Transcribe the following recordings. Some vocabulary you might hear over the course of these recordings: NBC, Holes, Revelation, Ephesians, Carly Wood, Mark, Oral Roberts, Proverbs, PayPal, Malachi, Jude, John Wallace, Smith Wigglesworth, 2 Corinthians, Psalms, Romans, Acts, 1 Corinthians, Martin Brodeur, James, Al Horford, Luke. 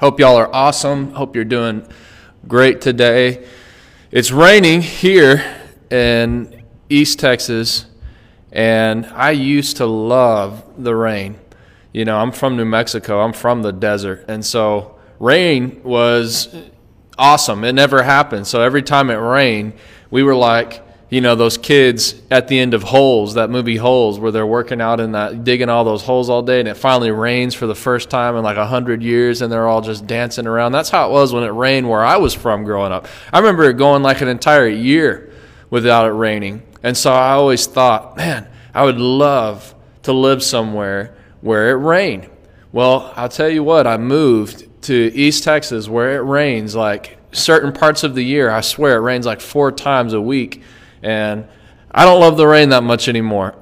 Hope y'all are awesome. Hope you're doing great today. It's raining here in East Texas, and I used to love the rain. You know, I'm from New Mexico. I'm from the desert, and so rain was awesome. It never happened, so every time it rained, we were like, you know, those kids at the end of Holes, that movie Holes, where they're working out in that, digging all those holes all day, and it finally rains for the first time in like 100 years, and they're all just dancing around. That's how it was when it rained where I was from growing up. I remember it going like an entire year without it raining. And so I always thought, man, I would love to live somewhere where it rained. Well, I'll tell you what, I moved to East Texas where it rains like certain parts of the year. I swear it rains like 4 times a week. And I don't love the rain that much anymore.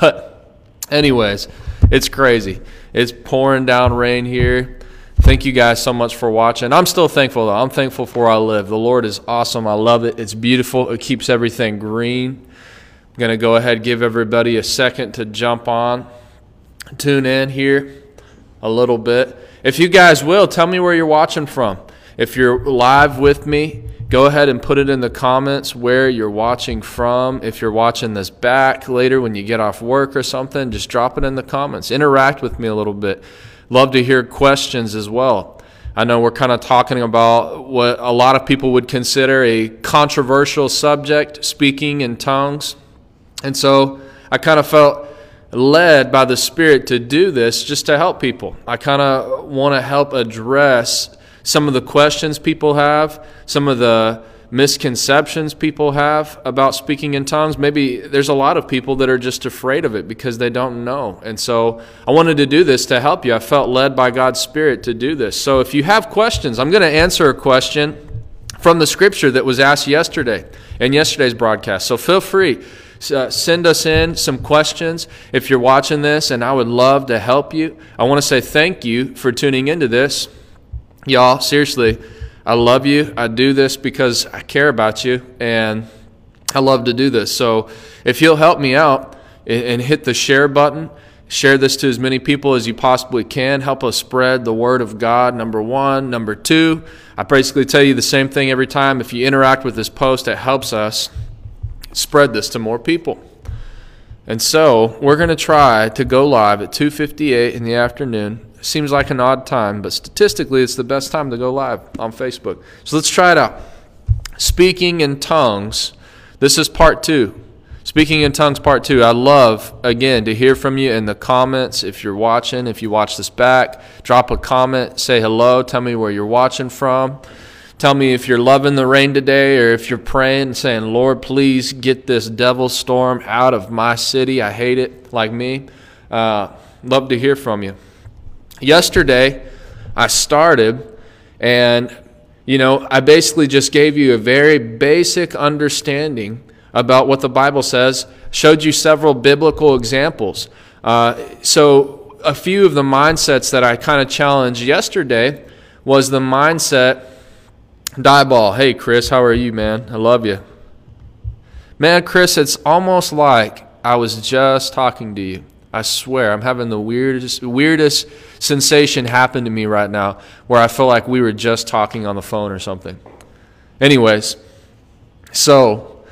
But anyways, it's crazy. It's pouring down rain here. Thank you guys so much for watching. I'm still thankful, though. I'm thankful for where I live. The Lord is awesome. I love it. It's beautiful. It keeps everything green. I'm going to go ahead and give everybody a second to jump on. Tune in here a little bit. If you guys will, tell me where you're watching from. If you're live with me, go ahead and put it in the comments where you're watching from. If you're watching this back later when you get off work or something, just drop it in the comments. Interact with me a little bit. Love to hear questions as well. I know we're kind of talking about what a lot of people would consider a controversial subject, speaking in tongues. And so I kind of felt led by the Spirit to do this just to help people. I kind of want to help address some of the questions people have, some of the misconceptions people have about speaking in tongues. Maybe there's a lot of people that are just afraid of it because they don't know. And so I wanted to do this to help you. I felt led by God's Spirit to do this. So if you have questions, I'm going to answer a question from the Scripture that was asked yesterday in yesterday's broadcast. So feel free. Send us in some questions if you're watching this, and I would love to help you. I want to say thank you for tuning into this. Y'all, seriously, I love you. I do this because I care about you, and I love to do this. So if you'll help me out and hit the share button, share this to as many people as you possibly can. Help us spread the Word of God, number one. Number two, I basically tell you the same thing every time. If you interact with this post, it helps us spread this to more people. And so we're going to try to go live at 2:58 in the afternoon. Seems like an odd time, but statistically it's the best time to go live on Facebook. So let's try it out. Speaking in tongues. This is part 2. Speaking in tongues part 2. I love, again, to hear from you in the comments. If you're watching, if you watch this back, drop a comment, say hello, tell me where you're watching from. Tell me if you're loving the rain today or if you're praying and saying, Lord, please get this devil storm out of my city. I hate it, like me. Love to hear from you. Yesterday, I started, and, you know, I basically just gave you a very basic understanding about what the Bible says, showed you several biblical examples. So a few of the mindsets that I kind of challenged yesterday was the mindset, die ball. Hey, Chris, how are you, man? I love you. Man, Chris, it's almost like I was just talking to you. I swear, I'm having the weirdest sensation happen to me right now where I feel like we were just talking on the phone or something. Anyways, so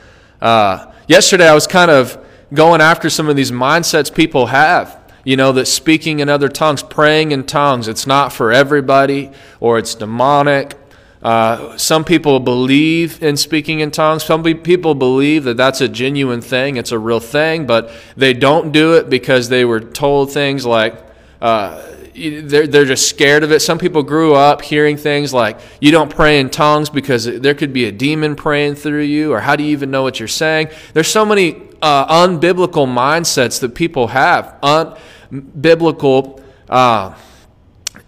yesterday I was kind of going after some of these mindsets people have, you know, that speaking in other tongues, praying in tongues, it's not for everybody or it's demonic. Some people believe in speaking in tongues. Some people believe that that's a genuine thing. It's a real thing, but they don't do it because they were told things like they're just scared of it. Some people grew up hearing things like you don't pray in tongues because there could be a demon praying through you, or how do you even know what you're saying? There's so many unbiblical mindsets that people have, unbiblical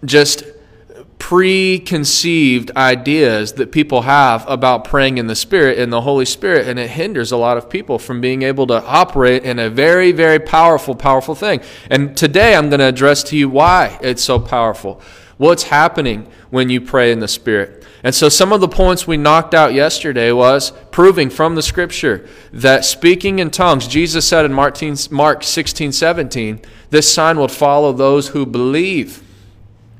just preconceived ideas that people have about praying in the Spirit and the Holy Spirit, and it hinders a lot of people from being able to operate in a very, very powerful thing. And today I'm going to address to you why it's so powerful, what's happening when you pray in the Spirit. And so some of the points we knocked out yesterday was proving from the Scripture that speaking in tongues, Jesus said in Mark 16:17, this sign will follow those who believe.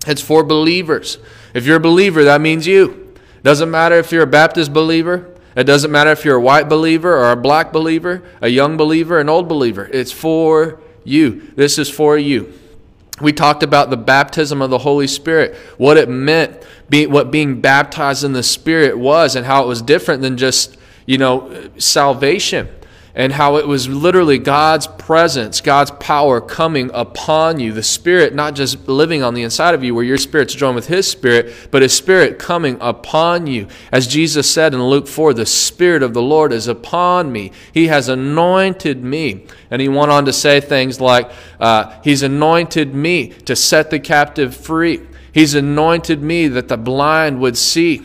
It's for believers. If you're a believer, that means you. It doesn't matter if you're a Baptist believer. It doesn't matter if you're a white believer or a black believer, a young believer, an old believer. It's for you. This is for you. We talked about the baptism of the Holy Spirit, what it meant, what being baptized in the Spirit was, and how it was different than just, salvation. And how it was literally God's presence, God's power coming upon you. The Spirit not just living on the inside of you where your spirit's joined with His Spirit, but His Spirit coming upon you. As Jesus said in Luke 4, the Spirit of the Lord is upon me. He has anointed me. And He went on to say things like, He's anointed me to set the captive free. He's anointed me that the blind would see,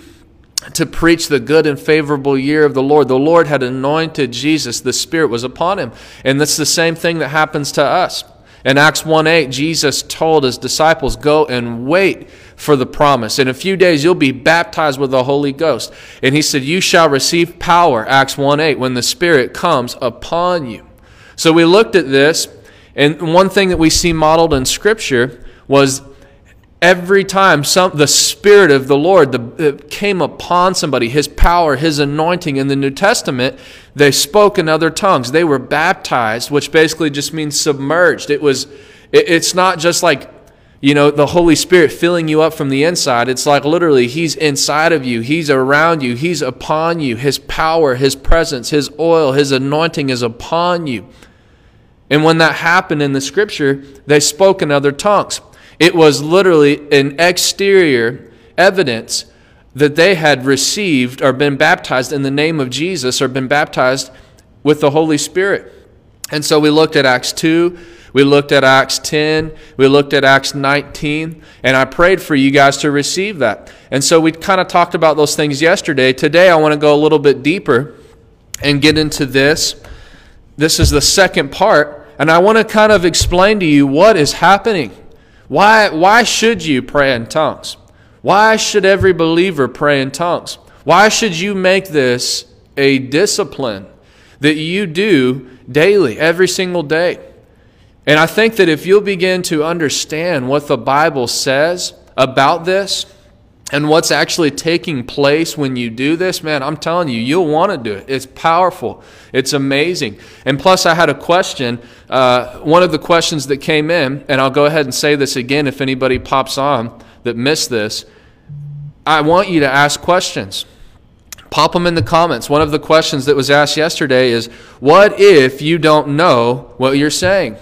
to preach the good and favorable year of the Lord. The Lord had anointed Jesus. The Spirit was upon Him. And that's the same thing that happens to us. In Acts 1:8, Jesus told His disciples, go and wait for the promise. In a few days, you'll be baptized with the Holy Ghost. And He said, you shall receive power, Acts 1:8, when the Spirit comes upon you. So we looked at this, and one thing that we see modeled in Scripture was every time the Spirit of the Lord came upon somebody, His power, His anointing in the New Testament, they spoke in other tongues. They were baptized, which basically just means submerged. It's not just like, the Holy Spirit filling you up from the inside. It's like literally He's inside of you. He's around you. He's upon you. His power, His presence, His oil, His anointing is upon you. And when that happened in the Scripture, they spoke in other tongues. It was literally an exterior evidence that they had received or been baptized in the name of Jesus or been baptized with the Holy Spirit. And so we looked at Acts 2, we looked at Acts 10, we looked at Acts 19, and I prayed for you guys to receive that. And so we kind of talked about those things yesterday. Today I want to go a little bit deeper and get into this. This is the second part, and I want to kind of explain to you what is happening. Why should you pray in tongues? Why should every believer pray in tongues? Why should you make this a discipline that you do daily, every single day? And I think that if you'll begin to understand what the Bible says about this and what's actually taking place when you do this, man, I'm telling you, you'll want to do it. It's powerful. It's amazing. And plus, I had a question. One of the questions that came in, and I'll go ahead and say this again if anybody pops on that missed this, I want you to ask questions. Pop them in the comments. One of the questions that was asked yesterday is, what if you don't know what you're saying?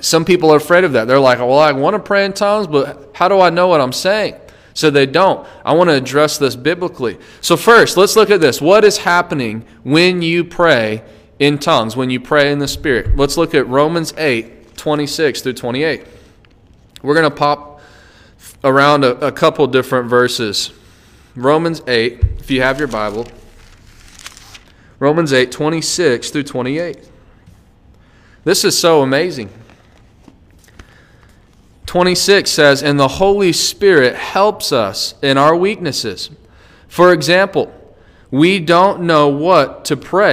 Some people are afraid of that. They're like, well, I want to pray in tongues, but how do I know what I'm saying? So they don't. I want to address this biblically. So first, let's look at this. What is happening when you pray in tongues, when you pray in the Spirit? Let's look at Romans 8:26-28. We're going to pop around a couple different verses. Romans 8, if you have your Bible. Romans 8:26-28. This is so amazing. 26 says, and the Holy Spirit helps us in our weaknesses. For example, we don't know what God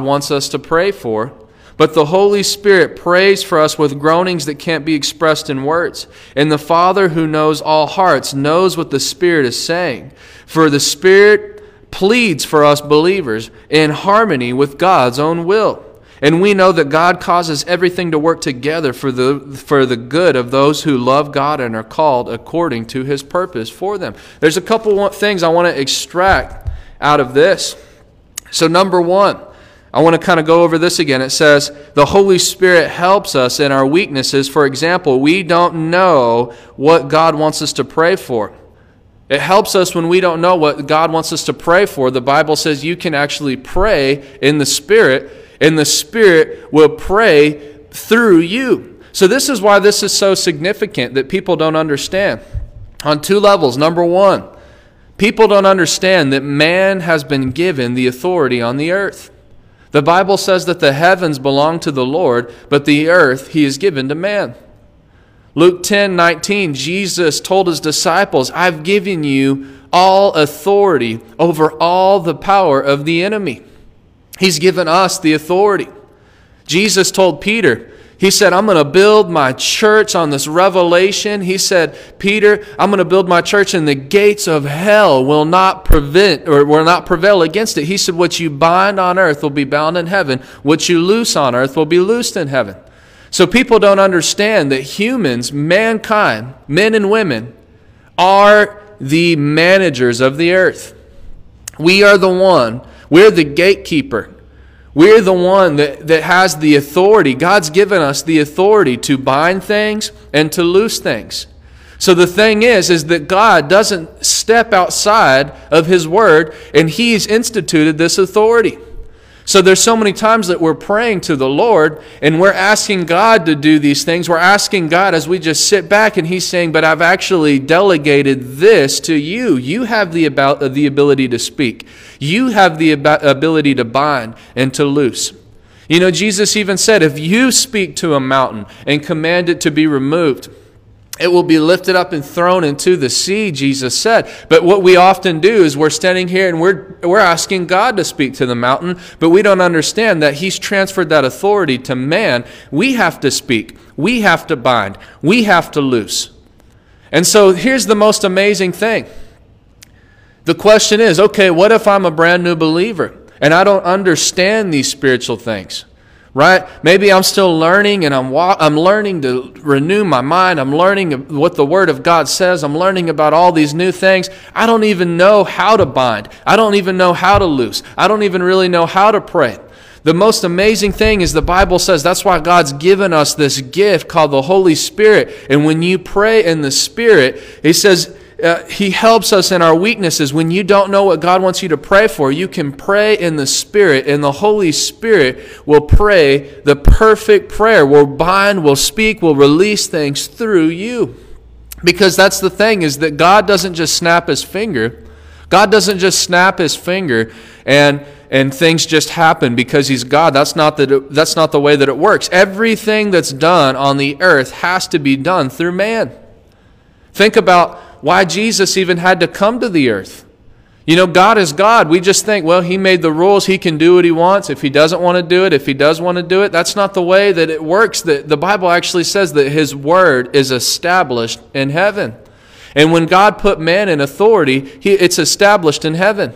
wants us to pray for, but the Holy Spirit prays for us with groanings that can't be expressed in words. And the Father who knows all hearts knows what the Spirit is saying. For the Spirit pleads for us believers in harmony with God's own will. And we know that God causes everything to work together for the good of those who love God and are called according to His purpose for them. There's a couple of things I want to extract out of this. So number one, I want to kind of go over this again. It says, the Holy Spirit helps us in our weaknesses. For example, we don't know what God wants us to pray for. It helps us when we don't know what God wants us to pray for. The Bible says you can actually pray in the Spirit, and the Spirit will pray through you. So this is why this is so significant that people don't understand. On two levels. Number one, people don't understand that man has been given the authority on the earth. The Bible says that the heavens belong to the Lord, but the earth he has given to man. Luke 10:19, Jesus told his disciples, I've given you all authority over all the power of the enemy. He's given us the authority. Jesus told Peter, he said, I'm going to build my church on this revelation. He said, Peter, I'm going to build my church and the gates of hell will not prevail against it. He said, what you bind on earth will be bound in heaven. What you loose on earth will be loosed in heaven. So people don't understand that humans, mankind, men and women, are the managers of the earth. We are the one. We're the gatekeeper. We're the one that has the authority. God's given us the authority to bind things and to loose things. So the thing is that God doesn't step outside of His Word, and He's instituted this authority. So there's so many times that we're praying to the Lord, and we're asking God to do these things. We're asking God as we just sit back, and He's saying, but I've actually delegated this to you. You have the ability to speak. You have the ability to bind and to loose. You know, Jesus even said, if you speak to a mountain and command it to be removed, it will be lifted up and thrown into the sea, Jesus said. But what we often do is we're standing here and we're asking God to speak to the mountain, but we don't understand that He's transferred that authority to man. We have to speak. We have to bind. We have to loose. And so here's the most amazing thing. The question is, okay, what if I'm a brand new believer and I don't understand these spiritual things, right? Maybe I'm still learning and I'm learning to renew my mind. I'm learning what the Word of God says. I'm learning about all these new things. I don't even know how to bind. I don't even know how to loose. I don't even really know how to pray. The most amazing thing is the Bible says that's why God's given us this gift called the Holy Spirit. And when you pray in the Spirit, He says, He helps us in our weaknesses. When you don't know what God wants you to pray for, you can pray in the Spirit, and the Holy Spirit will pray the perfect prayer. We'll bind, we'll speak, we'll release things through you. Because that's the thing, is that God doesn't just snap His finger. God doesn't just snap His finger and things just happen because He's God. That's not the way that it works. Everything that's done on the earth has to be done through man. Think about why Jesus even had to come to the earth. You know, God is God. We just think, well, He made the rules. He can do what He wants. If He doesn't want to do it, if He does want to do it, that's not the way that it works. The Bible actually says that His Word is established in heaven. And when God put man in authority, it's established in heaven.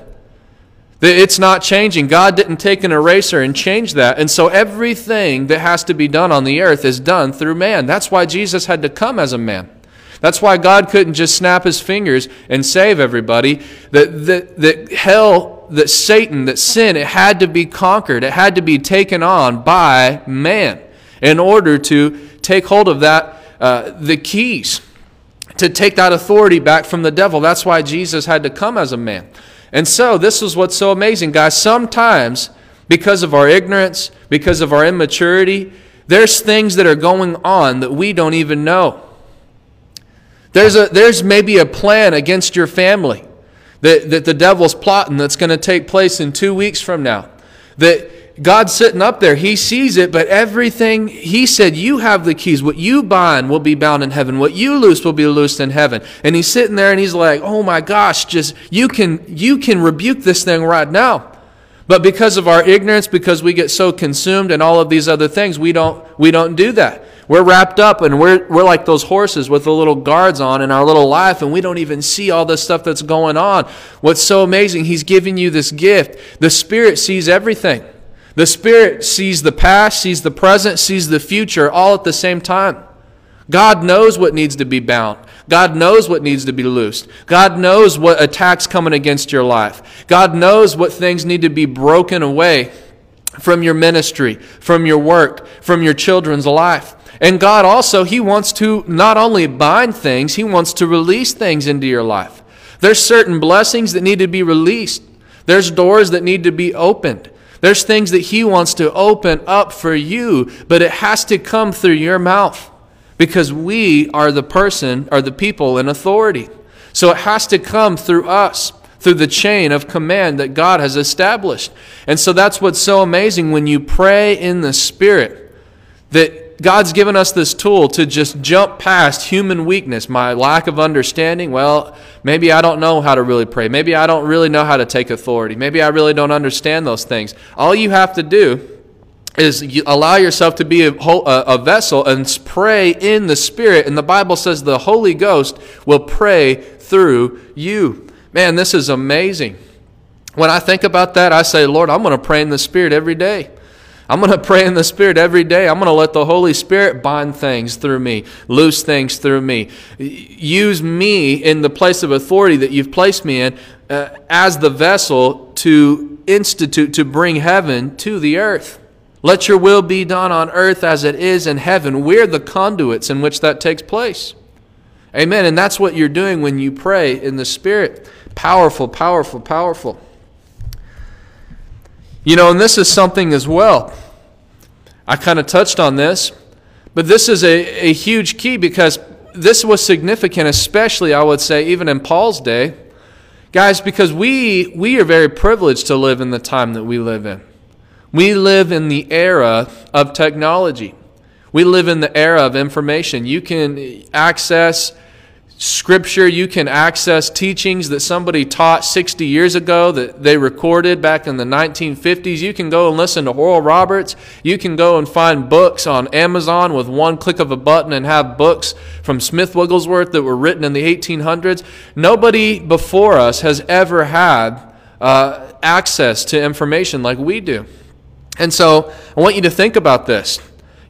It's not changing. God didn't take an eraser and change that. And so everything that has to be done on the earth is done through man. That's why Jesus had to come as a man. That's why God couldn't just snap His fingers and save everybody. That hell, that Satan, that sin, it had to be conquered. It had to be taken on by man in order to take hold of that, the keys, to take that authority back from the devil. That's why Jesus had to come as a man. And so this is what's so amazing, guys. Sometimes, because of our ignorance, because of our immaturity, there's things that are going on that we don't even know. There's maybe a plan against your family that the devil's plotting that's going to take place in 2 weeks from now. That God's sitting up there. He sees it, but everything, He said, you have the keys. What you bind will be bound in heaven. What you loose will be loosed in heaven. And He's sitting there and He's like, oh my gosh, just you can rebuke this thing right now. But because of our ignorance, because we get so consumed in all of these other things, we don't do that. We're wrapped up and we're like those horses with the little guards on in our little life, and we don't even see all this stuff that's going on. What's so amazing, He's giving you this gift. The Spirit sees everything. The Spirit sees the past, sees the present, sees the future all at the same time. God knows what needs to be bound. God knows what needs to be loosed. God knows what attacks coming against your life. God knows what things need to be broken away from your ministry, from your work, from your children's life. And God also, He wants to not only bind things, He wants to release things into your life. There's certain blessings that need to be released. There's doors that need to be opened. There's things that he wants to open up for you, but it has to come through your mouth because we are the person, are the people in authority. So it has to come through us, through the chain of command that God has established. And so that's what's so amazing when you pray in the Spirit, that God's given us this tool to just jump past human weakness, my lack of understanding. Well, maybe I don't know how to really pray. Maybe I don't really know how to take authority. Maybe I really don't understand those things. All you have to do is you allow yourself to be a vessel and pray in the Spirit. And the Bible says the Holy Ghost will pray through you. Man, this is amazing. When I think about that, I say, Lord, I'm going to pray in the Spirit every day. I'm going to pray in the Spirit every day. I'm going to let the Holy Spirit bind things through me, loose things through me. Use me in the place of authority that you've placed me in as the vessel to institute, to bring heaven to the earth. Let your will be done on earth as it is in heaven. We're the conduits in which that takes place. Amen. And that's what you're doing when you pray in the Spirit. Powerful, powerful, powerful. You know, and this is something as well. I kind of touched on this, but this is a huge key because this was significant, especially, I would say, even in Paul's day. Guys, because we are very privileged to live in the time that we live in. We live in the era of technology. We live in the era of information. You can access Scripture, you can access teachings that somebody taught 60 years ago that they recorded back in the 1950s. You can go and listen to Oral Roberts. You can go and find books on Amazon with one click of a button and have books from Smith Wigglesworth that were written in the 1800s. Nobody before us has ever had access to information like we do. And so I want you to think about this.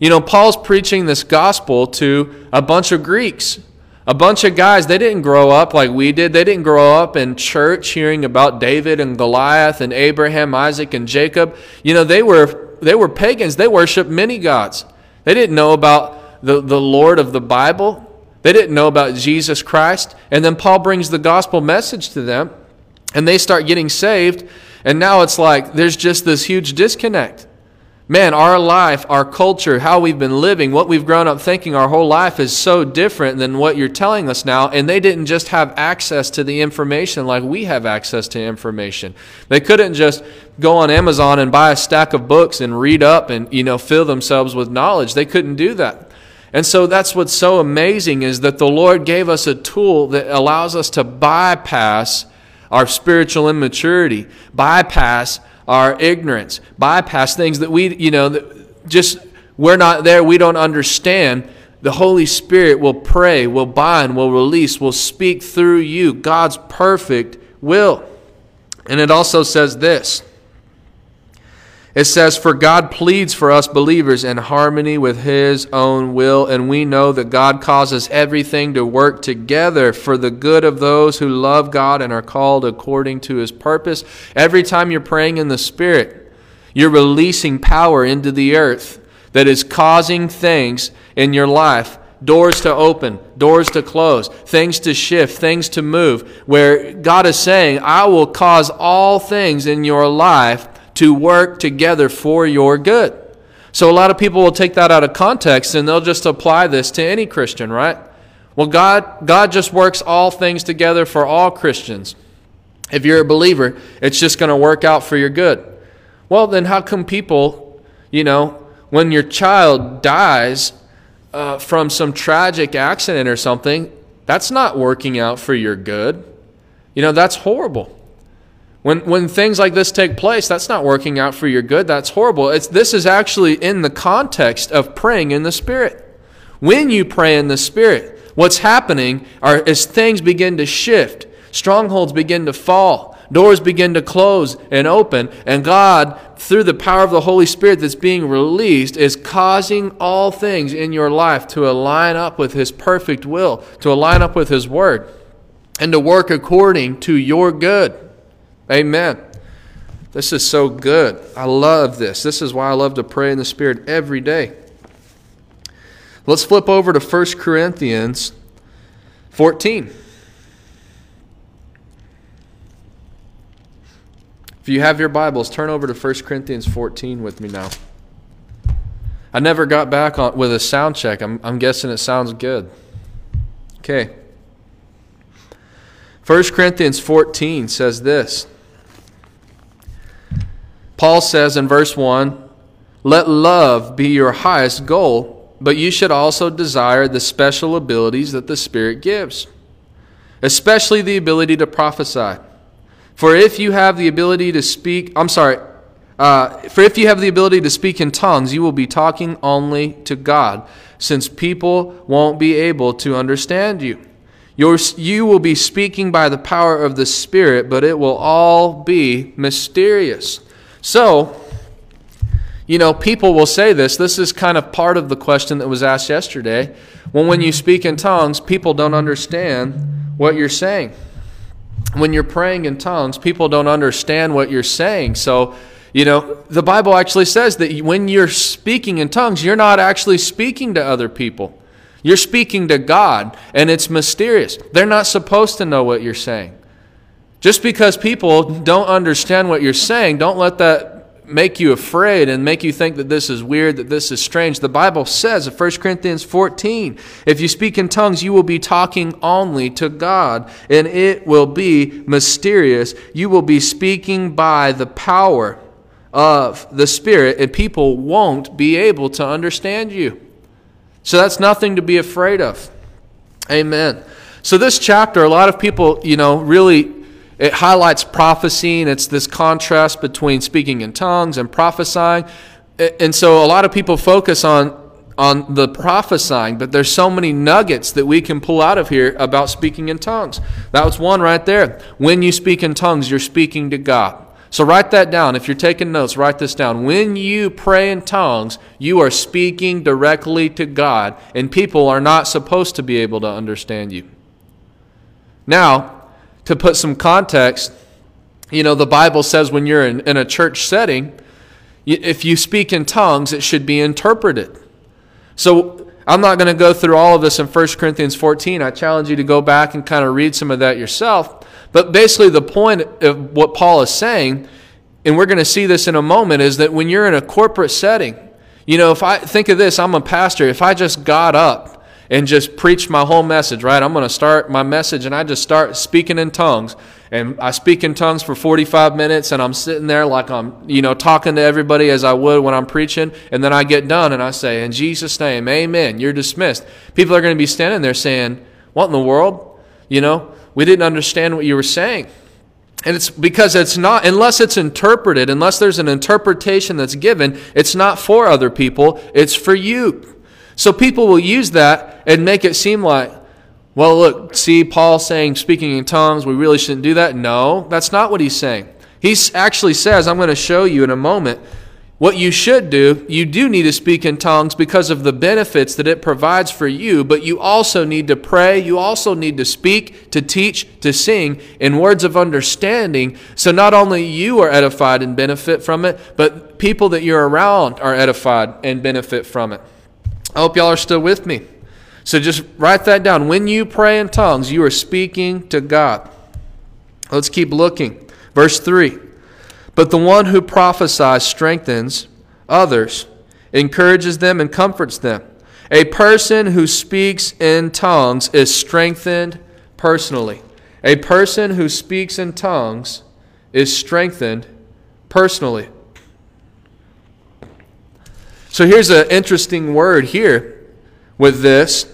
You know, Paul's preaching this gospel to a bunch of Greeks. A bunch of guys, they didn't grow up like we did. They didn't grow up in church hearing about David and Goliath and Abraham, Isaac, and Jacob. You know, they were pagans. They worshiped many gods. They didn't know about the Lord of the Bible. They didn't know about Jesus Christ. And then Paul brings the gospel message to them, and they start getting saved. And now it's like there's just this huge disconnect. Man, our life, our culture, how we've been living, what we've grown up thinking our whole life is so different than what you're telling us now. And they didn't just have access to the information like we have access to information. They couldn't just go on Amazon and buy a stack of books and read up and, you know, fill themselves with knowledge. They couldn't do that. And so that's what's so amazing is that the Lord gave us a tool that allows us to bypass our spiritual immaturity, bypass our ignorance, bypass things that we, you know, that just we're not there, we don't understand. The Holy Spirit will pray, will bind, will release, will speak through you, God's perfect will. And it also says this. It says, for God pleads for us believers in harmony with his own will, and we know that God causes everything to work together for the good of those who love God and are called according to his purpose. Every time you're praying in the Spirit, you're releasing power into the earth that is causing things in your life, doors to open, doors to close, things to shift, things to move, where God is saying, I will cause all things in your life to work together for your good. So a lot of people will take that out of context and they'll just apply this to any Christian, right? Well, God just works all things together for all Christians. If you're a believer, it's just going to work out for your good. Well, then how come people, you know, when your child dies from some tragic accident or something, that's not working out for your good. You know, that's horrible. When things like this take place, that's not working out for your good. That's horrible. This is actually in the context of praying in the Spirit. When you pray in the Spirit, what's happening is things begin to shift. Strongholds begin to fall. Doors begin to close and open. And God, through the power of the Holy Spirit that's being released, is causing all things in your life to align up with his perfect will, to align up with his word, and to work according to your good. Amen. This is so good. I love this. This is why I love to pray in the Spirit every day. Let's flip over to 1 Corinthians 14. If you have your Bibles, turn over to 1 Corinthians 14 with me now. I never got back on with a sound check. I'm guessing it sounds good. Okay. 1 Corinthians 14 says this. Paul says in verse 1, "Let love be your highest goal, but you should also desire the special abilities that the Spirit gives, especially the ability to prophesy. For if you have the ability to speak, for if you have the ability to speak in tongues, you will be talking only to God, since people won't be able to understand you. You will be speaking by the power of the Spirit, but it will all be mysterious." So, you know, people will say this. This is kind of part of the question that was asked yesterday. Well, when you speak in tongues, people don't understand what you're saying. When you're praying in tongues, people don't understand what you're saying. So, you know, the Bible actually says that when you're speaking in tongues, you're not actually speaking to other people. You're speaking to God, and it's mysterious. They're not supposed to know what you're saying. Just because people don't understand what you're saying, don't let that make you afraid and make you think that this is weird, that this is strange. The Bible says in 1 Corinthians 14, if you speak in tongues, you will be talking only to God, and it will be mysterious. You will be speaking by the power of the Spirit, and people won't be able to understand you. So that's nothing to be afraid of. Amen. So this chapter, a lot of people, you know, really... it highlights prophecy, and it's this contrast between speaking in tongues and prophesying. And so a lot of people focus on the prophesying, but there's so many nuggets that we can pull out of here about speaking in tongues. That was one right there. When you speak in tongues, you're speaking to God. So write that down. If you're taking notes, write this down. When you pray in tongues, you are speaking directly to God, and people are not supposed to be able to understand you. Now, to put some context, you know, the Bible says when you're in a church setting, if you speak in tongues, it should be interpreted. So I'm not going to go through all of this in 1 Corinthians 14. I challenge you to go back and kind of read some of that yourself. But basically the point of what Paul is saying, and we're going to see this in a moment, is that when you're in a corporate setting, you know, if I think of this, I'm a pastor. If I just got up and just preach my whole message, right? I'm going to start my message, and I just start speaking in tongues. And I speak in tongues for 45 minutes, and I'm sitting there like I'm, you know, talking to everybody as I would when I'm preaching. And then I get done, and I say, "In Jesus' name, amen, you're dismissed." People are going to be standing there saying, "What in the world? You know, we didn't understand what you were saying." And it's because it's not, unless it's interpreted, unless there's an interpretation that's given, it's not for other people, it's for you. So people will use that and make it seem like, well, look, see, Paul saying speaking in tongues, we really shouldn't do that. No, that's not what he's saying. He actually says, I'm going to show you in a moment, what you should do. You do need to speak in tongues because of the benefits that it provides for you, but you also need to pray. You also need to speak, to teach, to sing in words of understanding. So not only you are edified and benefit from it, but people that you're around are edified and benefit from it. I hope y'all are still with me. So just write that down. When you pray in tongues, you are speaking to God. Let's keep looking. Verse 3. But the one who prophesies strengthens others, encourages them, and comforts them. A person who speaks in tongues is strengthened personally. A person who speaks in tongues is strengthened personally. So here's an interesting word here with this,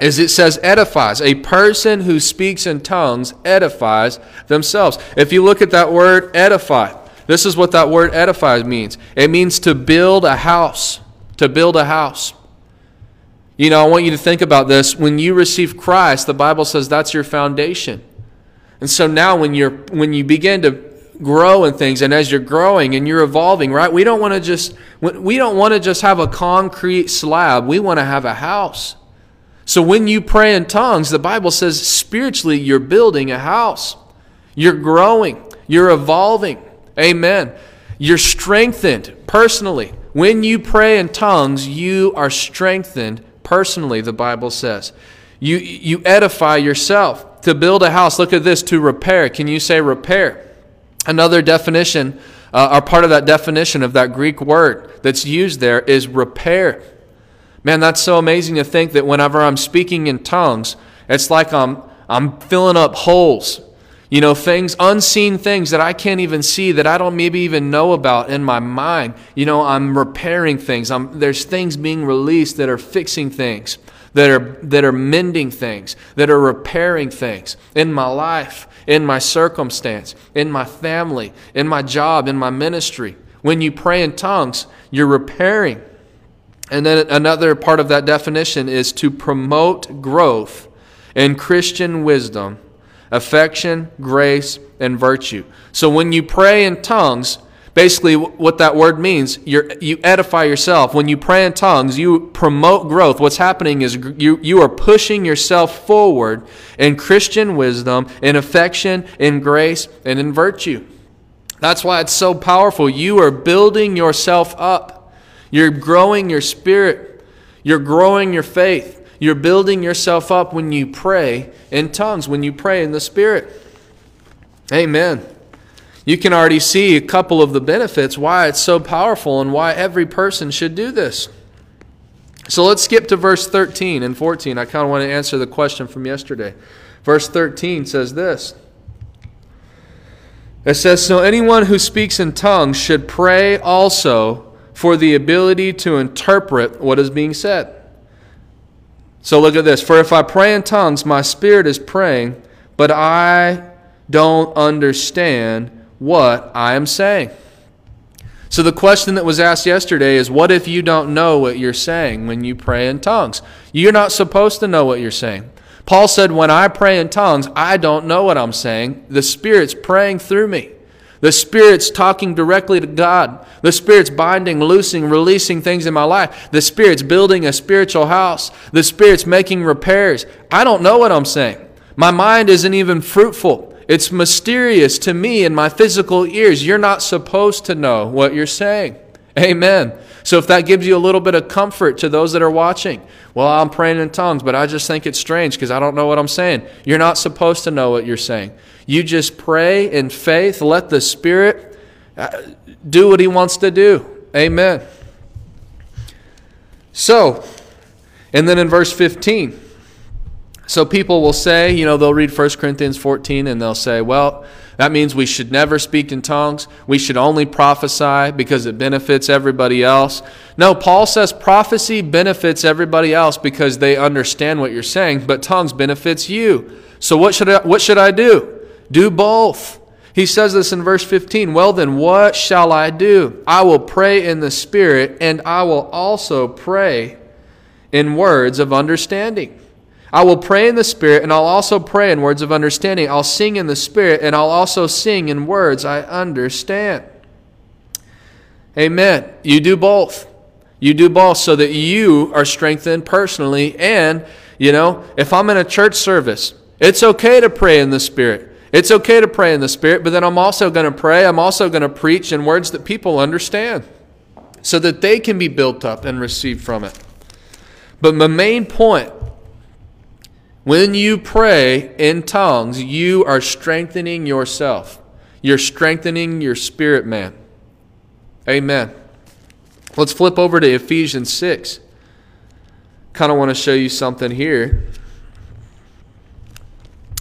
is it says edifies. A person who speaks in tongues edifies themselves. If you look at that word edify, this is what that word edify means. It means to build a house, to build a house. You know, I want you to think about this. When you receive Christ, the Bible says that's your foundation. And so now when you begin to grow in things, and as you're growing and you're evolving, right? We don't want to just have a concrete slab. We want to have a house. So when you pray in tongues, the Bible says spiritually you're building a house. You're growing. You're evolving. Amen. You're strengthened personally. When you pray in tongues, you are strengthened personally, the Bible says. You edify yourself. To build a house, look at this, to repair. Can you say repair? Another definition, or part of that definition of that Greek word that's used there is repair. Man, that's so amazing to think that whenever I'm speaking in tongues, it's like I'm filling up holes. You know, things, unseen things that I can't even see, that I don't maybe even know about in my mind. You know, I'm repairing things. There's things being released that are fixing things, that are mending things, that are repairing things in my life, in my circumstance, in my family, in my job, in my ministry. When you pray in tongues, you're repairing. And then another part of that definition is to promote growth in Christian wisdom, affection, grace, and virtue. So when you pray in tongues, basically what that word means, you edify yourself. When you pray in tongues, you promote growth. What's happening is you are pushing yourself forward in Christian wisdom, in affection, in grace, and in virtue. That's why it's so powerful. You are building yourself up. You're growing your spirit. You're growing your faith. You're building yourself up when you pray in tongues, when you pray in the Spirit. Amen. You can already see a couple of the benefits, why it's so powerful and why every person should do this. So let's skip to verse 13 and 14. I kind of want to answer the question from yesterday. Verse 13 says this. It says, "So anyone who speaks in tongues should pray also for the ability to interpret what is being said." So look at this. "For if I pray in tongues, my spirit is praying, but I don't understand what I am saying." So the question that was asked yesterday is, what if you don't know what you're saying when you pray in tongues? You're not supposed to know what you're saying. Paul said, when I pray in tongues, I don't know what I'm saying. The Spirit's praying through me. The Spirit's talking directly to God. The Spirit's binding, loosing, releasing things in my life. The Spirit's building a spiritual house. The Spirit's making repairs. I don't know what I'm saying. My mind isn't even fruitful. It's mysterious to me and my physical ears. You're not supposed to know what you're saying. Amen. So if that gives you a little bit of comfort to those that are watching, well, I'm praying in tongues, but I just think it's strange because I don't know what I'm saying. You're not supposed to know what you're saying. You just pray in faith. Let the Spirit do what He wants to do. Amen. So, and then in verse 15, so people will say, you know, they'll read 1 Corinthians 14 and they'll say, well, that means we should never speak in tongues. We should only prophesy because it benefits everybody else. No, Paul says prophecy benefits everybody else because they understand what you're saying, but tongues benefits you. So what should I do? Do both. He says this in verse 15. Well then, what shall I do? I will pray in the Spirit, and I will also pray in words of understanding. I will pray in the Spirit, and I'll also pray in words of understanding. I'll sing in the Spirit, and I'll also sing in words I understand. Amen. You do both. You do both so that you are strengthened personally. And, you know, if I'm in a church service, it's okay to pray in the Spirit. It's okay to pray in the Spirit, but then I'm also going to pray. I'm also going to preach in words that people understand so that they can be built up and receive from it. But my main point, when you pray in tongues, you are strengthening yourself. You're strengthening your spirit, man. Amen. Let's flip over to Ephesians 6. Kind of want to show you something here.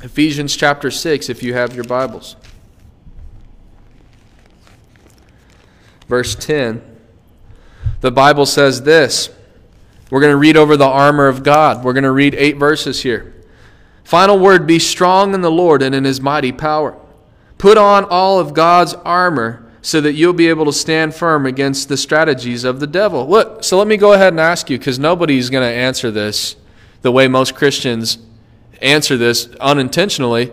Ephesians chapter 6, if you have your Bibles. Verse 10. The Bible says this. We're going to read over the armor of God. We're going to read 8 verses here. Final word, be strong in the Lord and in His mighty power. Put on all of God's armor so that you'll be able to stand firm against the strategies of the devil. Look, so let me go ahead and ask you, because nobody's going to answer this the way most Christians answer this unintentionally.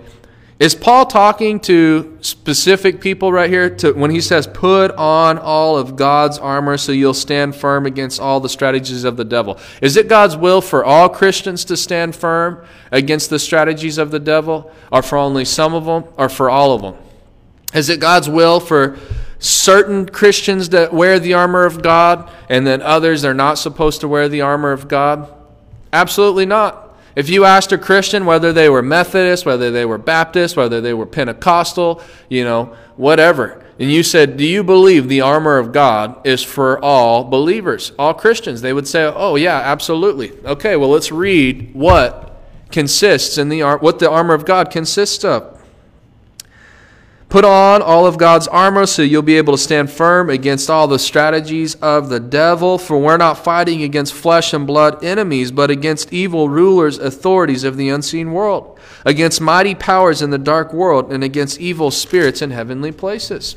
Is Paul talking to specific people right here when he says, put on all of God's armor so you'll stand firm against all the strategies of the devil? Is it God's will for all Christians to stand firm against the strategies of the devil, or for only some of them, or for all of them? Is it God's will for certain Christians that wear the armor of God and then others are not supposed to wear the armor of God? Absolutely not. If you asked a Christian whether they were Methodist, whether they were Baptist, whether they were Pentecostal, you know, whatever, and you said, do you believe the armor of God is for all believers, all Christians? They would say, oh, yeah, absolutely. Okay, well, let's read what the armor of God consists of. Put on all of God's armor so you'll be able to stand firm against all the strategies of the devil. For we're not fighting against flesh and blood enemies, but against evil rulers, authorities of the unseen world, against mighty powers in the dark world, and against evil spirits in heavenly places.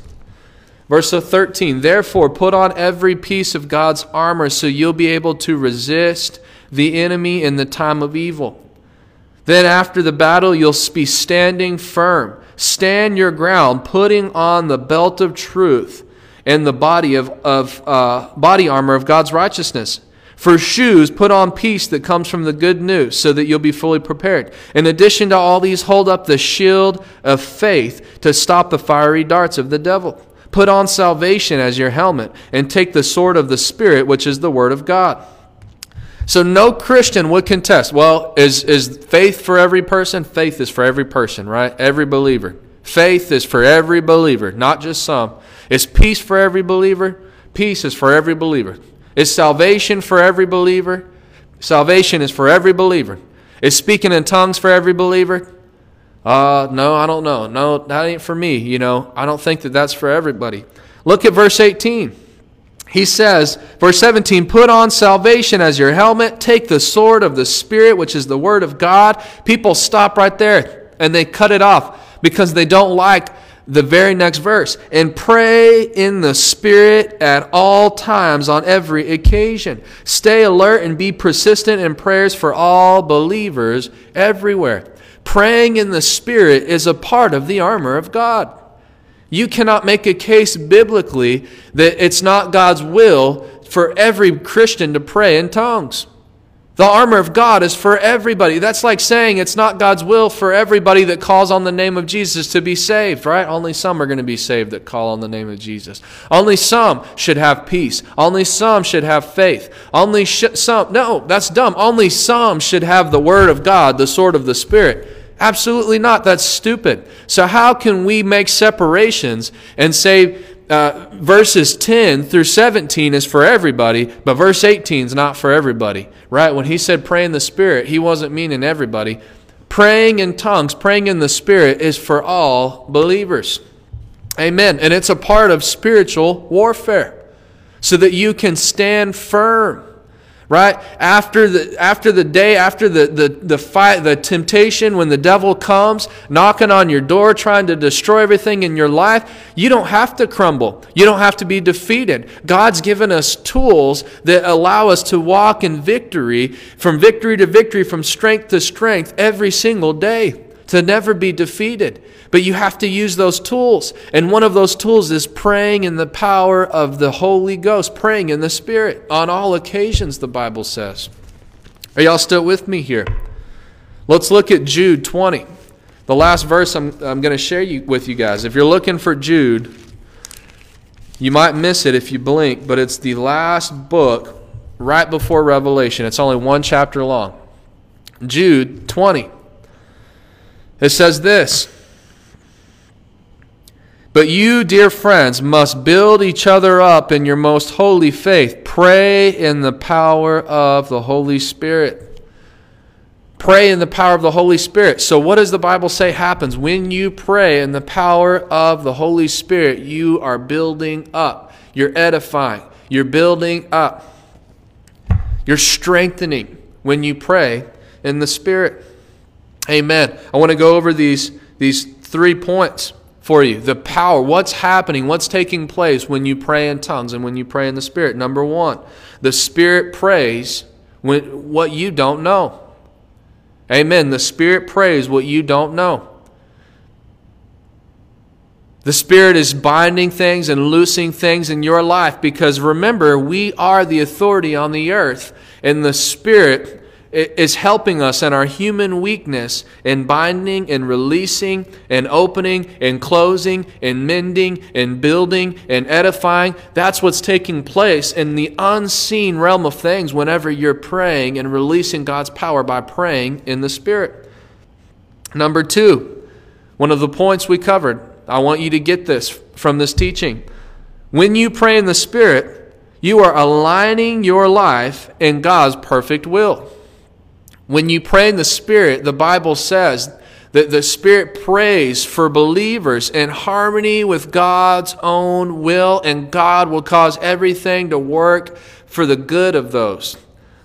Verse 13, therefore put on every piece of God's armor so you'll be able to resist the enemy in the time of evil. Then after the battle, you'll be standing firm. Stand your ground, putting on the belt of truth and the body armor of God's righteousness. For shoes, put on peace that comes from the good news so that you'll be fully prepared. In addition to all these, hold up the shield of faith to stop the fiery darts of the devil. Put on salvation as your helmet and take the sword of the Spirit, which is the word of God. So no Christian would contest, well, is faith for every person? Faith is for every person, right? Every believer. Faith is for every believer, not just some. Is peace for every believer? Peace is for every believer. Is salvation for every believer? Salvation is for every believer. Is speaking in tongues for every believer? No, I don't know. No, that ain't for me, you know. I don't think that that's for everybody. Look at verse 18. He says, verse 17, put on salvation as your helmet. Take the sword of the Spirit, which is the word of God. People stop right there and they cut it off because they don't like the very next verse. And pray in the Spirit at all times on every occasion. Stay alert and be persistent in prayers for all believers everywhere. Praying in the Spirit is a part of the armor of God. You cannot make a case biblically that it's not God's will for every Christian to pray in tongues. The armor of God is for everybody. That's like saying it's not God's will for everybody that calls on the name of Jesus to be saved, right? Only some are going to be saved that call on the name of Jesus. Only some should have peace. Only some should have faith. Only some, no, that's dumb. Only some should have the word of God, the sword of the Spirit. Absolutely not. That's stupid. So how can we make separations and say verses 10 through 17 is for everybody, but verse 18 is not for everybody, right? When he said pray in the Spirit, he wasn't meaning everybody. Praying in tongues, praying in the Spirit is for all believers. Amen. And it's a part of spiritual warfare so that you can stand firm. Right? After the fight, the temptation, when the devil comes, knocking on your door, trying to destroy everything in your life, you don't have to crumble. You don't have to be defeated. God's given us tools that allow us to walk in victory to victory, from strength to strength every single day, to never be defeated. But you have to use those tools. And one of those tools is praying in the power of the Holy Ghost, praying in the Spirit on all occasions, the Bible says. Are y'all still with me here? Let's look at Jude 20. The last verse I'm going to share with you guys. If you're looking for Jude, you might miss it if you blink, but it's the last book right before Revelation. It's only one chapter long. Jude 20. It says this, but you, dear friends, must build each other up in your most holy faith. Pray in the power of the Holy Spirit. Pray in the power of the Holy Spirit. So what does the Bible say happens? When you pray in the power of the Holy Spirit, you are building up. You're edifying. You're building up. You're strengthening when you pray in the Spirit. Amen. I want to go over these 3 points for you. The power, what's happening, what's taking place when you pray in tongues and when you pray in the Spirit. Number one, the Spirit prays what you don't know. Amen. The Spirit prays what you don't know. The Spirit is binding things and loosing things in your life because remember, we are the authority on the earth, and the Spirit is helping us in our human weakness in binding and releasing and opening and closing and mending and building and edifying. That's what's taking place in the unseen realm of things whenever you're praying and releasing God's power by praying in the Spirit. Number two, one of the points we covered, I want you to get this from this teaching. When you pray in the Spirit, you are aligning your life in God's perfect will. When you pray in the Spirit, the Bible says that the Spirit prays for believers in harmony with God's own will, and God will cause everything to work for the good of those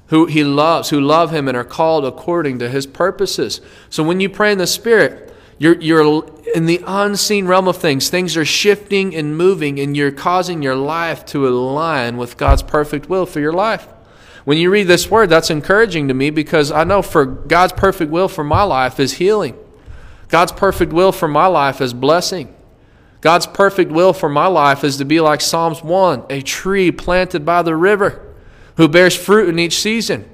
who He loves, who love Him and are called according to His purposes. So when you pray in the Spirit, you're in the unseen realm of things. Things are shifting and moving, and you're causing your life to align with God's perfect will for your life. When you read this word, that's encouraging to me, because I know for God's perfect will for my life is healing. God's perfect will for my life is blessing. God's perfect will for my life is to be like Psalms 1, a tree planted by the river, who bears fruit in each season,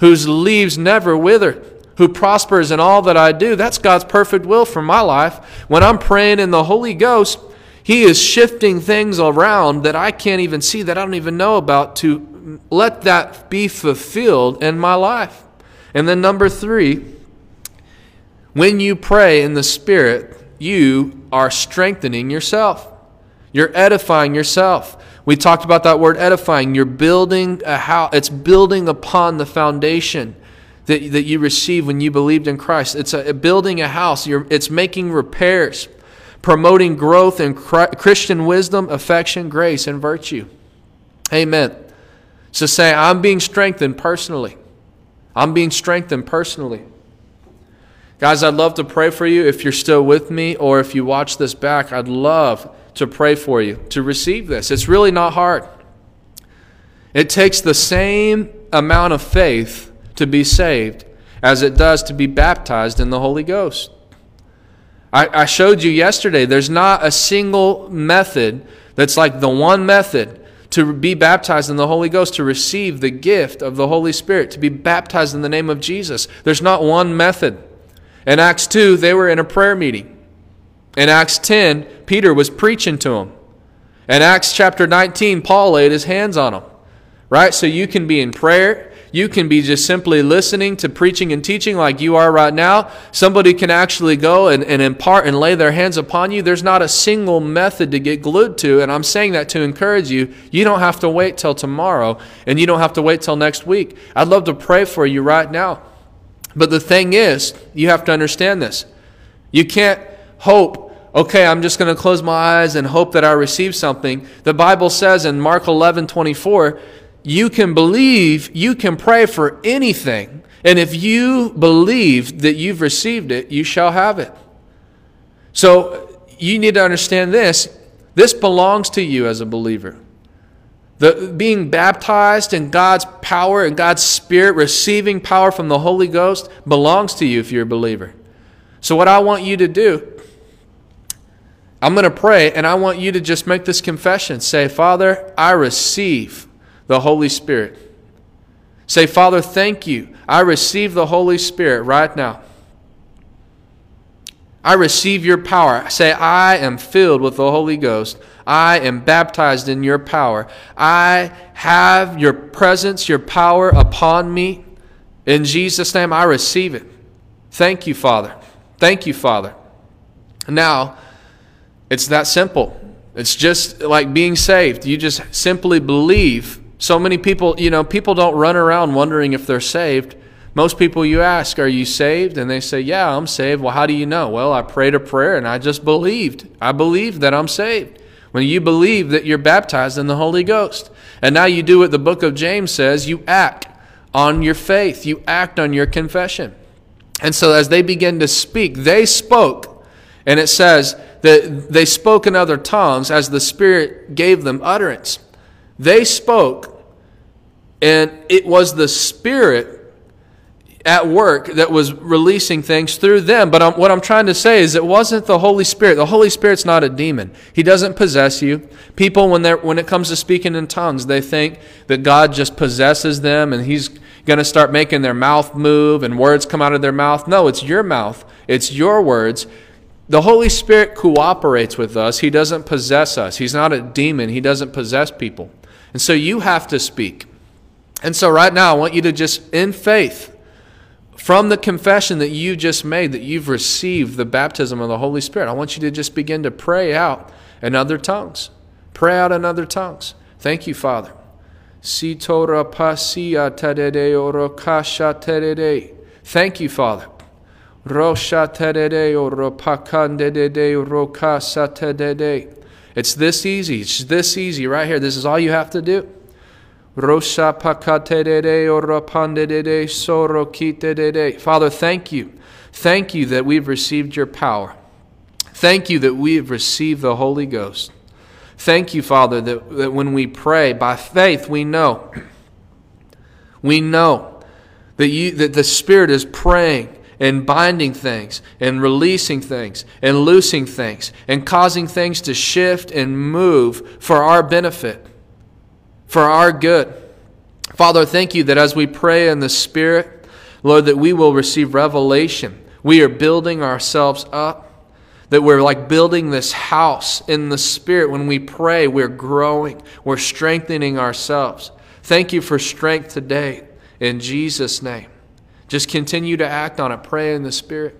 whose leaves never wither, who prospers in all that I do. That's God's perfect will for my life. When I'm praying in the Holy Ghost, He is shifting things around that I can't even see, that I don't even know about, to let that be fulfilled in my life. And then number three, when you pray in the Spirit, you are strengthening yourself. You're edifying yourself. We talked about that word edifying. You're building a house. It's building upon the foundation that you receive when you believed in Christ. It's building a house. It's making repairs, promoting growth in Christian wisdom, affection, grace, and virtue. Amen. So say, I'm being strengthened personally. I'm being strengthened personally. Guys, I'd love to pray for you if you're still with me, or if you watch this back, I'd love to pray for you to receive this. It's really not hard. It takes the same amount of faith to be saved as it does to be baptized in the Holy Ghost. I showed you yesterday, there's not a single method that's like the one method to be baptized in the Holy Ghost, to receive the gift of the Holy Spirit, to be baptized in the name of Jesus. There's not one method. In Acts 2, they were in a prayer meeting. In Acts 10, Peter was preaching to them. In Acts chapter 19, Paul laid his hands on them. Right? So you can be in prayer. You can be just simply listening to preaching and teaching like you are right now. Somebody can actually go and impart and lay their hands upon you. There's not a single method to get glued to, and I'm saying that to encourage you. You don't have to wait till tomorrow, and you don't have to wait till next week. I'd love to pray for you right now. But the thing is, you have to understand this. You can't hope, okay, I'm just going to close my eyes and hope that I receive something. The Bible says in Mark 11:24, you can believe, you can pray for anything, and if you believe that you've received it, you shall have it. So you need to understand this. This belongs to you as a believer. Being baptized in God's power and God's Spirit, receiving power from the Holy Ghost, belongs to you if you're a believer. So what I want you to do, I'm going to pray, and I want you to just make this confession. Say, Father, I receive the Holy Spirit. Say, Father, thank you. I receive the Holy Spirit right now. I receive your power. Say, I am filled with the Holy Ghost. I am baptized in your power. I have your presence, your power upon me. In Jesus' name, I receive it. Thank you, Father. Thank you, Father. Now, it's that simple. It's just like being saved. You just simply believe. So many people, people don't run around wondering if they're saved. Most people you ask, are you saved? And they say, yeah, I'm saved. Well, how do you know? Well, I prayed a prayer and I just believed. I believed that I'm saved. When you believe that you're baptized in the Holy Ghost. And now you do what the book of James says, you act on your faith. You act on your confession. And so as they begin to speak, they spoke. And it says that they spoke in other tongues as the Spirit gave them utterance. They spoke. And it was the Spirit at work that was releasing things through them. But what I'm trying to say is it wasn't the Holy Spirit. The Holy Spirit's not a demon. He doesn't possess you. People, when it comes to speaking in tongues, they think that God just possesses them and he's going to start making their mouth move and words come out of their mouth. No, it's your mouth. It's your words. The Holy Spirit cooperates with us. He doesn't possess us. He's not a demon. He doesn't possess people. And so you have to speak. And so right now I want you to just, in faith, from the confession that you just made, that you've received the baptism of the Holy Spirit, I want you to just begin to pray out in other tongues. Pray out in other tongues. Thank you, Father. Thank you, Father. It's this easy. It's this easy right here. This is all you have to do. Father, thank you. Thank you that we've received your power. Thank you that we have received the Holy Ghost. Thank you, Father, that when we pray by faith, we know that the Spirit is praying and binding things and releasing things and loosing things and causing things to shift and move for our benefit, for our good. Father, thank you that as we pray in the Spirit, Lord, that we will receive revelation. We are building ourselves up, that we're like building this house in the Spirit. When we pray, we're growing, we're strengthening ourselves. Thank you for strength today, in Jesus' name. Just continue to act on it. Pray in the Spirit.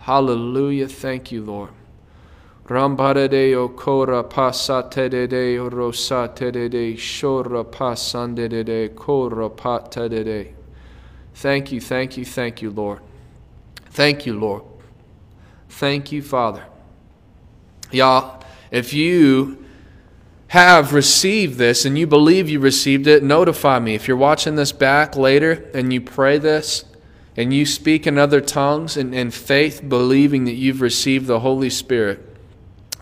Hallelujah. Thank you, Lord. Thank you, thank you, thank you, Lord. Thank you, Lord. Thank you, Father. Y'all, if you have received this and you believe you received it, notify me. If you're watching this back later and you pray this, and you speak in other tongues and in faith, believing that you've received the Holy Spirit,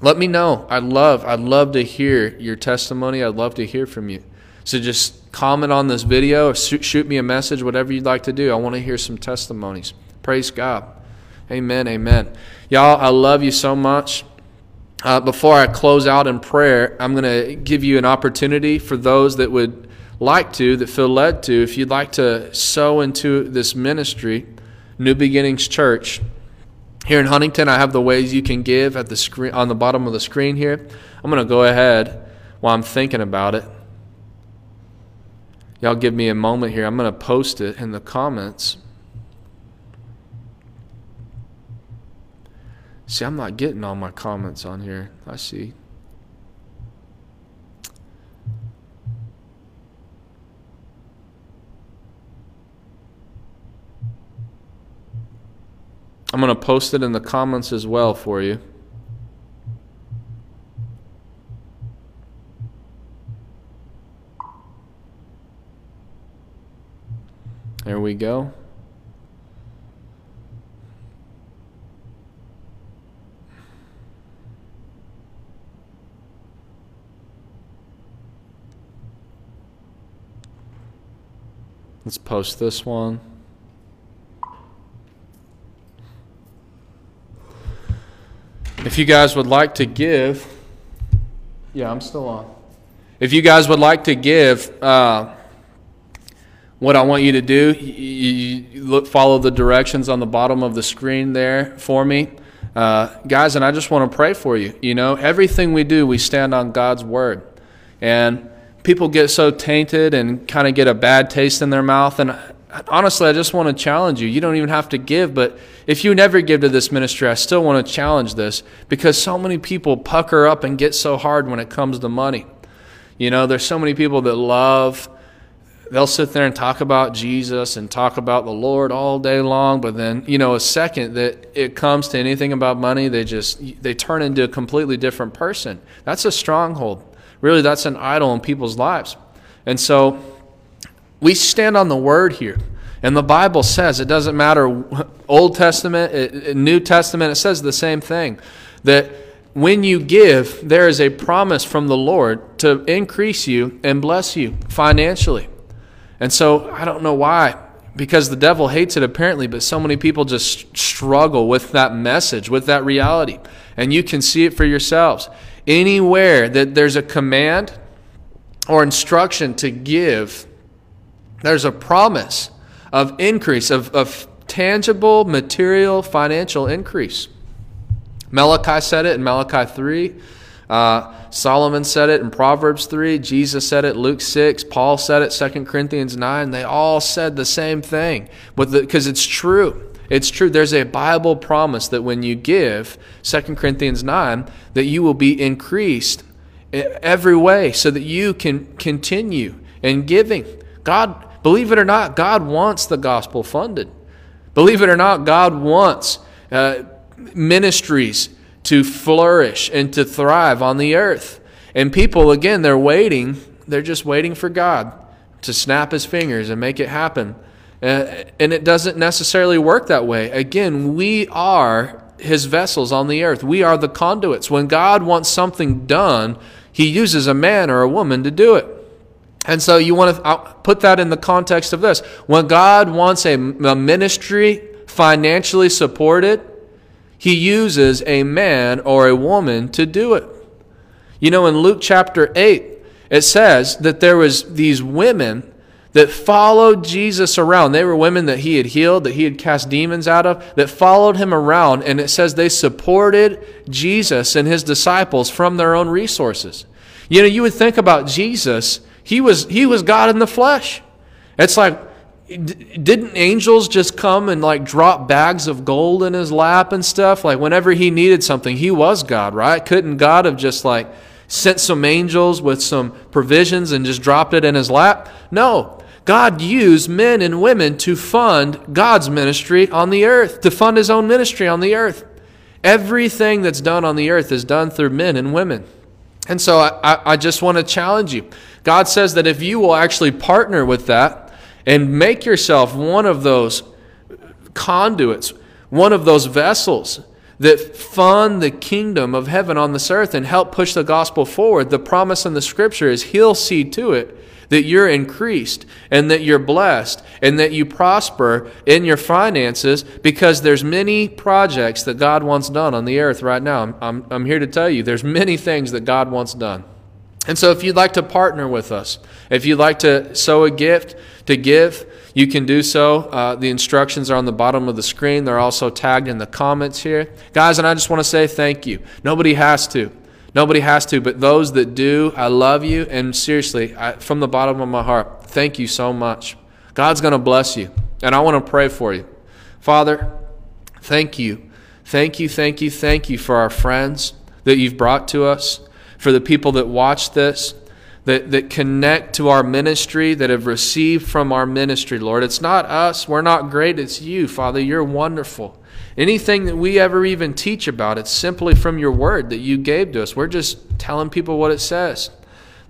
let me know. I'd love to hear your testimony. I'd love to hear from you. So just comment on this video or shoot me a message, whatever you'd like to do. I want to hear some testimonies. Praise God. Amen, amen. Y'all, I love you so much. Before I close out in prayer, I'm going to give you an opportunity for those that would like to, that feel led to, if you'd like to sow into this ministry, New Beginnings Church. Here in Huntington, I have the ways you can give at the screen, on the bottom of the screen here. I'm going to go ahead while I'm thinking about it. Y'all give me a moment here. I'm going to post it in the comments. See, I'm not getting all my comments on here. I see. I'm going to post it in the comments as well for you. There we go. Let's post this one. If you guys would like to give, yeah, I'm still on. If you guys would like to give, what I want you to do, you look, follow the directions on the bottom of the screen there for me. Guys, and I just want to pray for you. You know, everything we do, we stand on God's word. And people get so tainted and kind of get a bad taste in their mouth. And honestly, I just want to challenge you. You don't even have to give, but if you never give to this ministry, I still want to challenge this, because so many people pucker up and get so hard when it comes to money. You know, there's so many people that love, they'll sit there and talk about Jesus and talk about the Lord all day long, but then, you know, a second that it comes to anything about money, they turn into a completely different person. That's a stronghold. Really, that's an idol in people's lives. And so we stand on the word here. And the Bible says, it doesn't matter Old Testament, New Testament, it says the same thing. That when you give, there is a promise from the Lord to increase you and bless you financially. And so I don't know why because the devil hates it apparently, but so many people just struggle with that message, with that reality. And you can see it for yourselves. Anywhere that there's a command or instruction to give, there's a promise of increase, of tangible, material, financial increase. Malachi said it in Malachi 3. Solomon said it in Proverbs 3. Jesus said it, Luke 6. Paul said it, 2 Corinthians 9. They all said the same thing, because it's true. It's true. There's a Bible promise that when you give, 2 Corinthians 9, that you will be increased in every way so that you can continue in giving. God, believe it or not, God wants the gospel funded. Believe it or not, God wants ministries to flourish and to thrive on the earth. And people, again, they're waiting. They're just waiting for God to snap his fingers and make it happen. And it doesn't necessarily work that way. Again, we are his vessels on the earth. We are the conduits. When God wants something done, he uses a man or a woman to do it. And so you want to put that in the context of this. When God wants a ministry financially supported, he uses a man or a woman to do it. You know, in Luke chapter 8, it says that there was these women that followed Jesus around. They were women that he had healed, that he had cast demons out of, that followed him around. And it says they supported Jesus and his disciples from their own resources. You know, you would think about Jesus. He was God in the flesh. It's like, didn't angels just come and like drop bags of gold in his lap and stuff? Like whenever he needed something, he was God, right? Couldn't God have just like sent some angels with some provisions and just dropped it in his lap? No, God used men and women to fund God's ministry on the earth, to fund his own ministry on the earth. Everything that's done on the earth is done through men and women. And so I just want to challenge you. God says that if you will actually partner with that, and make yourself one of those conduits, one of those vessels that fund the kingdom of heaven on this earth and help push the gospel forward. The promise in the scripture is he'll see to it that you're increased and that you're blessed and that you prosper in your finances, because there's many projects that God wants done on the earth right now. I'm here to tell you there's many things that God wants done. And so if you'd like to partner with us, if you'd like to sow a gift, to give, you can do so. The instructions are on the bottom of the screen. They're also tagged in the comments here. Guys, and I just want to say thank you. Nobody has to. Nobody has to, but those that do, I love you. And seriously, from the bottom of my heart, thank you so much. God's going to bless you, and I want to pray for you. Father, thank you. Thank you, thank you, thank you for our friends that you've brought to us, for the people that watch this, that connect to our ministry, that have received from our ministry, Lord. It's not us. We're not great. It's you, Father. You're wonderful. Anything that we ever even teach about, it's simply from your word that you gave to us. We're just telling people what it says.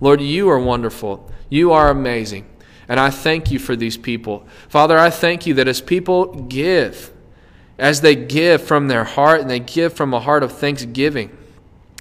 Lord, you are wonderful. You are amazing. And I thank you for these people. Father, I thank you that as people give, as they give from their heart and they give from a heart of thanksgiving,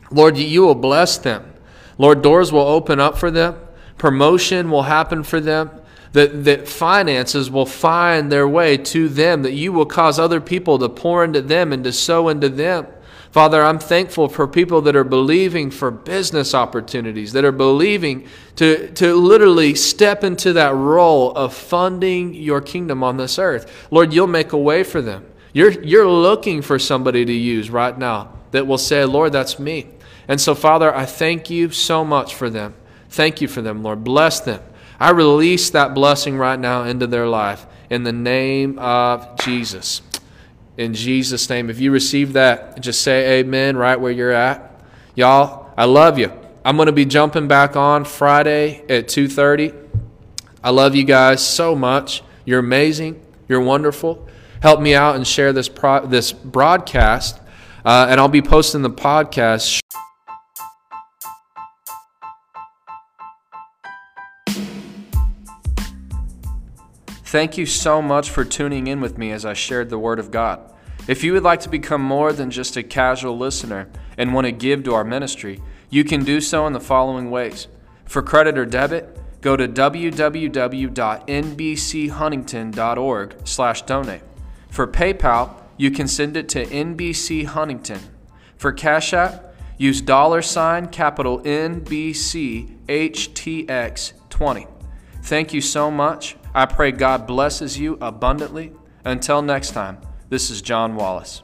Lord, you will bless them. Lord, doors will open up for them. Promotion will happen for them. That finances will find their way to them. That you will cause other people to pour into them and to sow into them. Father, I'm thankful for people that are believing for business opportunities, that are believing to literally step into that role of funding your kingdom on this earth. Lord, you'll make a way for them. You're looking for somebody to use right now that will say, Lord, that's me. And so, Father, I thank you so much for them. Thank you for them, Lord. Bless them. I release that blessing right now into their life in the name of Jesus. In Jesus' name. If you receive that, just say amen right where you're at. Y'all, I love you. I'm going to be jumping back on Friday at 2:30. I love you guys so much. You're amazing. You're wonderful. Help me out and share this broadcast, and I'll be posting the podcast. Thank you so much for tuning in with me as I shared the Word of God. If you would like to become more than just a casual listener and want to give to our ministry, you can do so in the following ways. For credit or debit, Go to www.nbchuntington.org/donate. For PayPal, you can send it to NBC Huntington. For Cash App, use $NBCHTX20. Thank you so much. I pray God blesses you abundantly. Until next time, this is John Wallace.